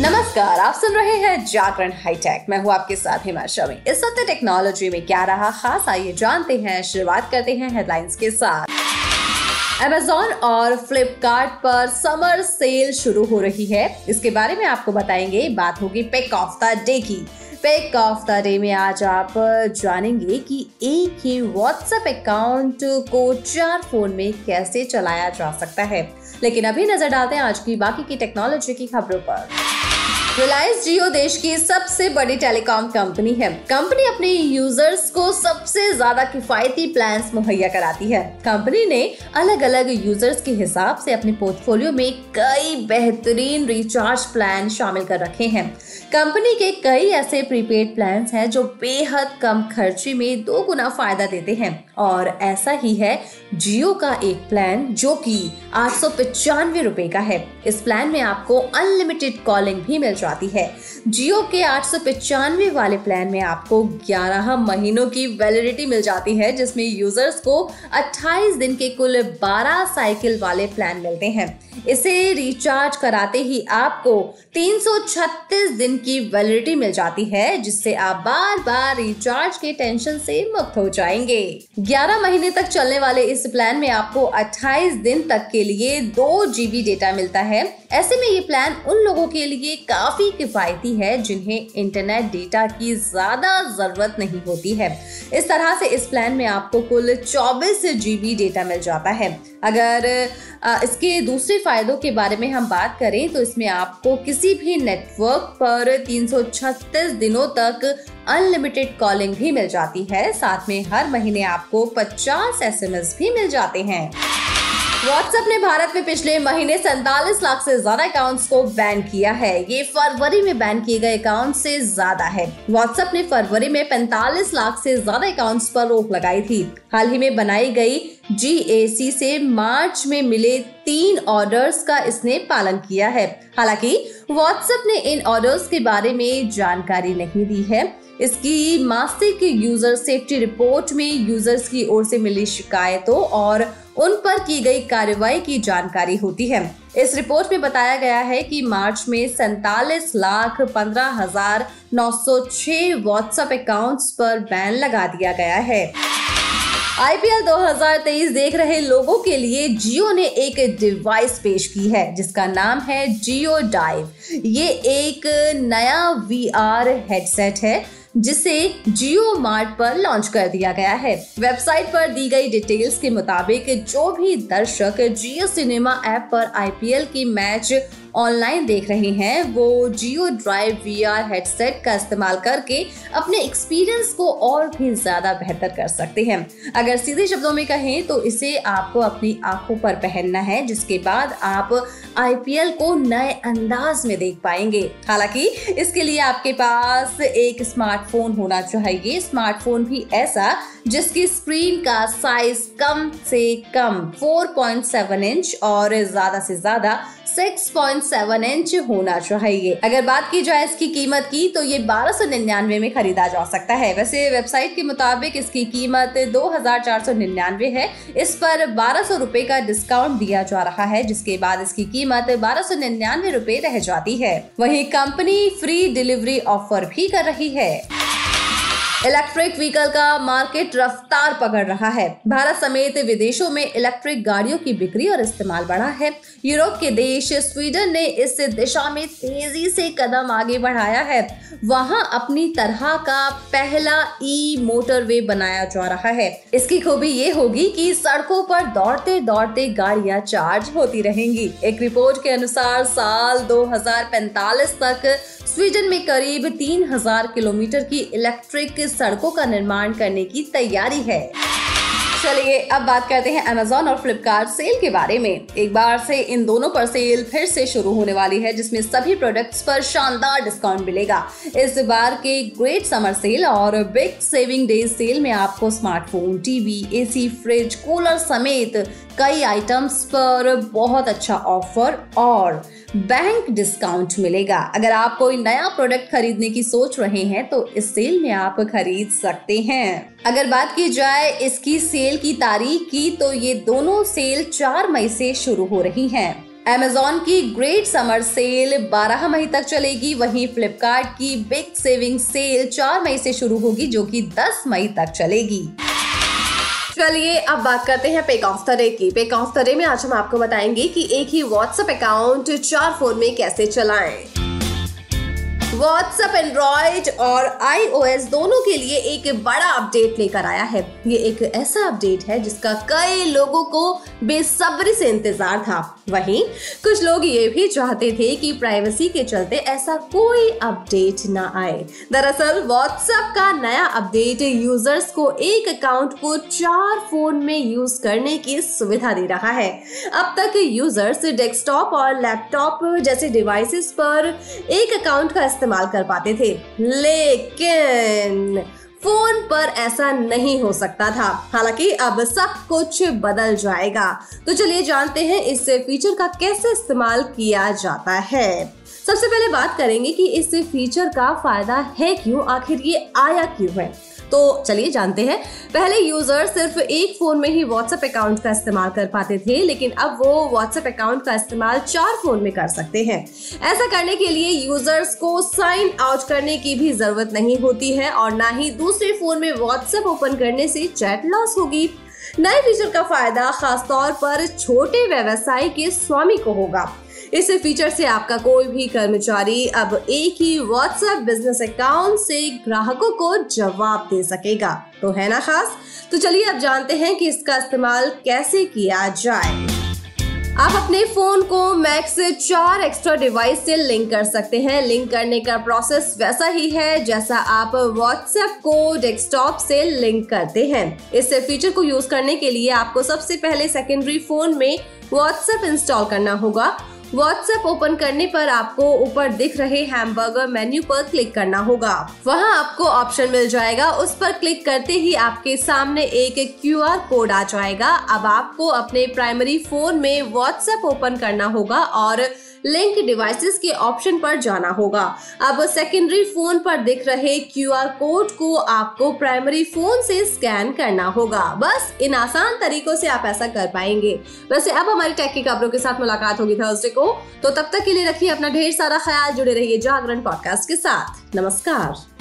नमस्कार, आप सुन रहे हैं जागरण हाईटेक। मैं हूँ आपके साथ हिमाशा में। इस हफ्ते टेक्नोलॉजी में क्या रहा खास, आइए जानते हैं। शुरुआत करते हैं हेडलाइंस के साथ। Amazon और फ्लिपकार्ट पर समर सेल शुरू हो रही है, इसके बारे में आपको बताएंगे। बात होगी पिक ऑफ द डे की। पिक ऑफ द डे में आज आप जानेंगे कि एक ही WhatsApp अकाउंट को 4 फोन में कैसे चलाया जा सकता है। लेकिन अभी नजर डालते हैं आज की बाकी की टेक्नोलॉजी की खबरों पर। रिलायंस जियो देश की सबसे बड़ी टेलीकॉम कंपनी है। कंपनी अपने यूजर्स को सबसे ज्यादा किफायती प्लान्स मुहैया कराती है। कंपनी ने अलग अलग यूजर्स के हिसाब से अपने पोर्टफोलियो में कई बेहतरीन रिचार्ज प्लान शामिल कर रखे हैं। कंपनी के कई ऐसे प्रीपेड प्लान्स हैं जो बेहद कम खर्चे में 2 गुना फायदा देते हैं, और ऐसा ही है जियो का एक प्लान जो कि 895 रुपए का है। इस प्लान में आपको अनलिमिटेड कॉलिंग भी मिल जाती है। जियो के 895 वाले प्लान में आपको 11 महीनों की वैलिडिटी मिल जाती है, जिसमें यूजर्स को 28 दिन के कुल 12 साइकिल वाले प्लान मिलते हैं। इसे रिचार्ज कराते ही आपको 336 दिन की वैलिडिटी मिल जाती है, जिससे आप बार बार रिचार्ज के टेंशन से मुक्त हो जाएंगे। 11 महीने तक चलने वाले इस प्लान में आपको 28 दिन तक के लिए 2 जीबी डेटा मिलता है। ऐसे में ये प्लान उन लोगों के लिए काफी किफायती है जिन्हें इंटरनेट डेटा की ज्यादा जरूरत नहीं होती है। इस तरह से इस प्लान में आपको कुल 24 जीबी डेटा मिल जाता है। अगर इसके दूसरे फायदों के बारे में हम बात करें तो इसमें आपको किसी भी नेटवर्क पर 336 दिनों तक अनलिमिटेड कॉलिंग भी मिल जाती है। साथ में हर महीने आपको 50 SMS भी मिल जाते हैं। WhatsApp ने भारत में पिछले महीने 47 लाख से ज्यादा अकाउंट्स को बैन किया है। ये फरवरी में बैन किए गए अकाउंट से ज्यादा है। WhatsApp ने फरवरी में 45 लाख से ज्यादा अकाउंट्स पर रोक लगाई थी। हाल ही में बनाई गई GAC से मार्च में मिले 3 ऑर्डर्स का इसने पालन किया है। हालांकि WhatsApp ने इन ऑर्डर्स के बारे में जानकारी नहीं दी है। इसकी मासिक यूजर सेफ्टी रिपोर्ट में यूजर्स की ओर से मिली शिकायतों और उन पर की गई कार्रवाई की जानकारी होती है। इस रिपोर्ट में बताया गया है कि मार्च में 47,15,906 व्हाट्सएप अकाउंट्स पर बैन लगा दिया गया है। IPL 2023 देख रहे लोगों के लिए जियो ने एक डिवाइस पेश की है जिसका नाम है JioDive। ये एक नया VR हेडसेट है जिसे जियो मार्ट पर लॉन्च कर दिया गया है। वेबसाइट पर दी गई डिटेल्स के मुताबिक जो भी दर्शक जियो सिनेमा ऐप पर IPL की मैच ऑनलाइन देख रहे हैं वो JioDive VR हेडसेट का इस्तेमाल करके अपने एक्सपीरियंस को और भी ज्यादा बेहतर कर सकते हैं। अगर सीधे शब्दों में कहें तो इसे आपको अपनी आंखों पर पहनना है, जिसके बाद आप IPL को नए अंदाज में देख पाएंगे। हालांकि इसके लिए आपके पास एक स्मार्टफोन होना चाहिए। स्मार्टफोन भी ऐसा जिसकी स्क्रीन का साइज कम से कम 4.7 इंच और ज्यादा से ज्यादा 6.7 इंच होना चाहिए। अगर बात की जाए इसकी कीमत की तो ये 1299 में खरीदा जा सकता है। वैसे वेबसाइट के मुताबिक इसकी कीमत 2499 है। इस पर 1200 रुपए का डिस्काउंट दिया जा रहा है, जिसके बाद इसकी कीमत 1299 रुपए रह जाती है। वहीं कंपनी फ्री डिलीवरी ऑफर भी कर रही है। इलेक्ट्रिक व्हीकल का मार्केट रफ्तार पकड़ रहा है। भारत समेत विदेशों में इलेक्ट्रिक गाड़ियों की बिक्री और इस्तेमाल बढ़ा है। यूरोप के देश स्वीडन ने इस दिशा में तेजी से कदम आगे बढ़ाया है। वहां अपनी तरह का पहला E-मोटरवे बनाया जा रहा है। इसकी खूबी ये होगी कि सड़कों पर दौड़ते दौड़ते गाड़ियां चार्ज होती रहेंगी। एक रिपोर्ट के अनुसार साल 2045 तक स्वीडन में करीब 3000 किलोमीटर की इलेक्ट्रिक सड़कों का निर्माण करने की तैयारी है। चलिए अब बात करते हैं Amazon और Flipkart सेल के बारे में। एक बार से इन दोनों पर सेल फिर से शुरू होने वाली है, जिसमें सभी प्रोडक्ट्स पर शानदार डिस्काउंट मिलेगा। इस बार के ग्रेट समर सेल और बिग सेविंग डे सेल में आपको smartphone, TV, AC, fridge, cooler समेत कई आइटम्स पर बहुत अच्छा ऑफर और बैंक डिस्काउंट मिलेगा। अगर आप कोई नया प्रोडक्ट खरीदने की सोच रहे हैं तो इस सेल में आप खरीद सकते हैं। अगर बात की जाए इसकी सेल की तारीख की तो ये दोनों सेल 4 मई से शुरू हो रही हैं। Amazon की ग्रेट समर सेल 12 मई तक चलेगी, वहीं फ्लिपकार्ट की बिग सेविंग सेल 4 मई से शुरू होगी जो कि 10 मई तक चलेगी। चलिए अब बात करते हैं पिक ऑफ द डे की। पिक ऑफ द डे में आज हम आपको बताएंगे कि एक ही WhatsApp अकाउंट 4 फोन में कैसे चलाएं। WhatsApp एंड्रॉयड और iOS दोनों के लिए एक बड़ा अपडेट लेकर आया है। ये एक ऐसा अपडेट है जिसका कई लोगों को बेसब्री से इंतजार था। वहीं कुछ लोग ये भी चाहते थे कि प्राइवेसी के चलते ऐसा कोई अपडेट ना आए। दरअसल WhatsApp का नया अपडेट यूजर्स को एक अकाउंट को 4 फोन में यूज करने की सुविधा दे रहा है। अब तक यूजर्स डेस्कटॉप और लैपटॉप जैसे डिवाइसेस पर एक अकाउंट का इस्तेमाल कर पाते थे, लेकिन फोन पर ऐसा नहीं हो सकता था। हालांकि अब सब कुछ बदल जाएगा। तो चलिए जानते हैं इस फीचर का कैसे इस्तेमाल किया जाता है। सबसे पहले बात करेंगे कि इस फीचर का फायदा है क्यों, आखिर ये आया क्यों है। तो चलिए जानते हैं। पहले यूजर सिर्फ एक फोन में ही WhatsApp अकाउंट का इस्तेमाल कर पाते थे, लेकिन अब वो WhatsApp अकाउंट का इस्तेमाल 4 फोन में कर सकते हैं। ऐसा करने के लिए यूजर्स को साइन आउट करने की भी जरूरत नहीं होती है और ना ही दूसरे फोन में WhatsApp ओपन करने से चैट लॉस होगी। नए फीचर का फायदा खासतौर पर छोटे व्यवसाय के स्वामी को होगा। इस फीचर से आपका कोई भी कर्मचारी अब एक ही WhatsApp बिजनेस अकाउंट से ग्राहकों को जवाब दे सकेगा। तो है ना खास। तो चलिए अब जानते हैं कि इसका इस्तेमाल कैसे किया जाए। आप अपने फोन को मैक्स 4 एक्स्ट्रा डिवाइस से लिंक कर सकते हैं। लिंक करने का प्रोसेस वैसा ही है जैसा आप WhatsApp को डेस्कटॉप से लिंक करते हैं। इस फीचर को यूज करने के लिए आपको सबसे पहले सेकेंडरी फोन में WhatsApp इंस्टॉल करना होगा। WhatsApp ओपन करने पर आपको ऊपर दिख रहे हैमबर्गर मेन्यू पर क्लिक करना होगा। वहां आपको ऑप्शन मिल जाएगा, उस पर क्लिक करते ही आपके सामने एक QR कोड आ जाएगा। अब आपको अपने प्राइमरी फोन में WhatsApp ओपन करना होगा और लिंक डिवाइसेस के ऑप्शन पर जाना होगा। अब सेकेंडरी फोन पर दिख रहे QR कोड को आपको प्राइमरी फोन से स्कैन करना होगा। बस इन आसान तरीकों से आप ऐसा कर पाएंगे। वैसे अब हमारी टेक की खबरों के साथ मुलाकात होगी थर्सडे को। तो तब तक के लिए रखिए अपना ढेर सारा ख्याल। जुड़े रहिए जागरण पॉडकास्ट के साथ। नमस्कार।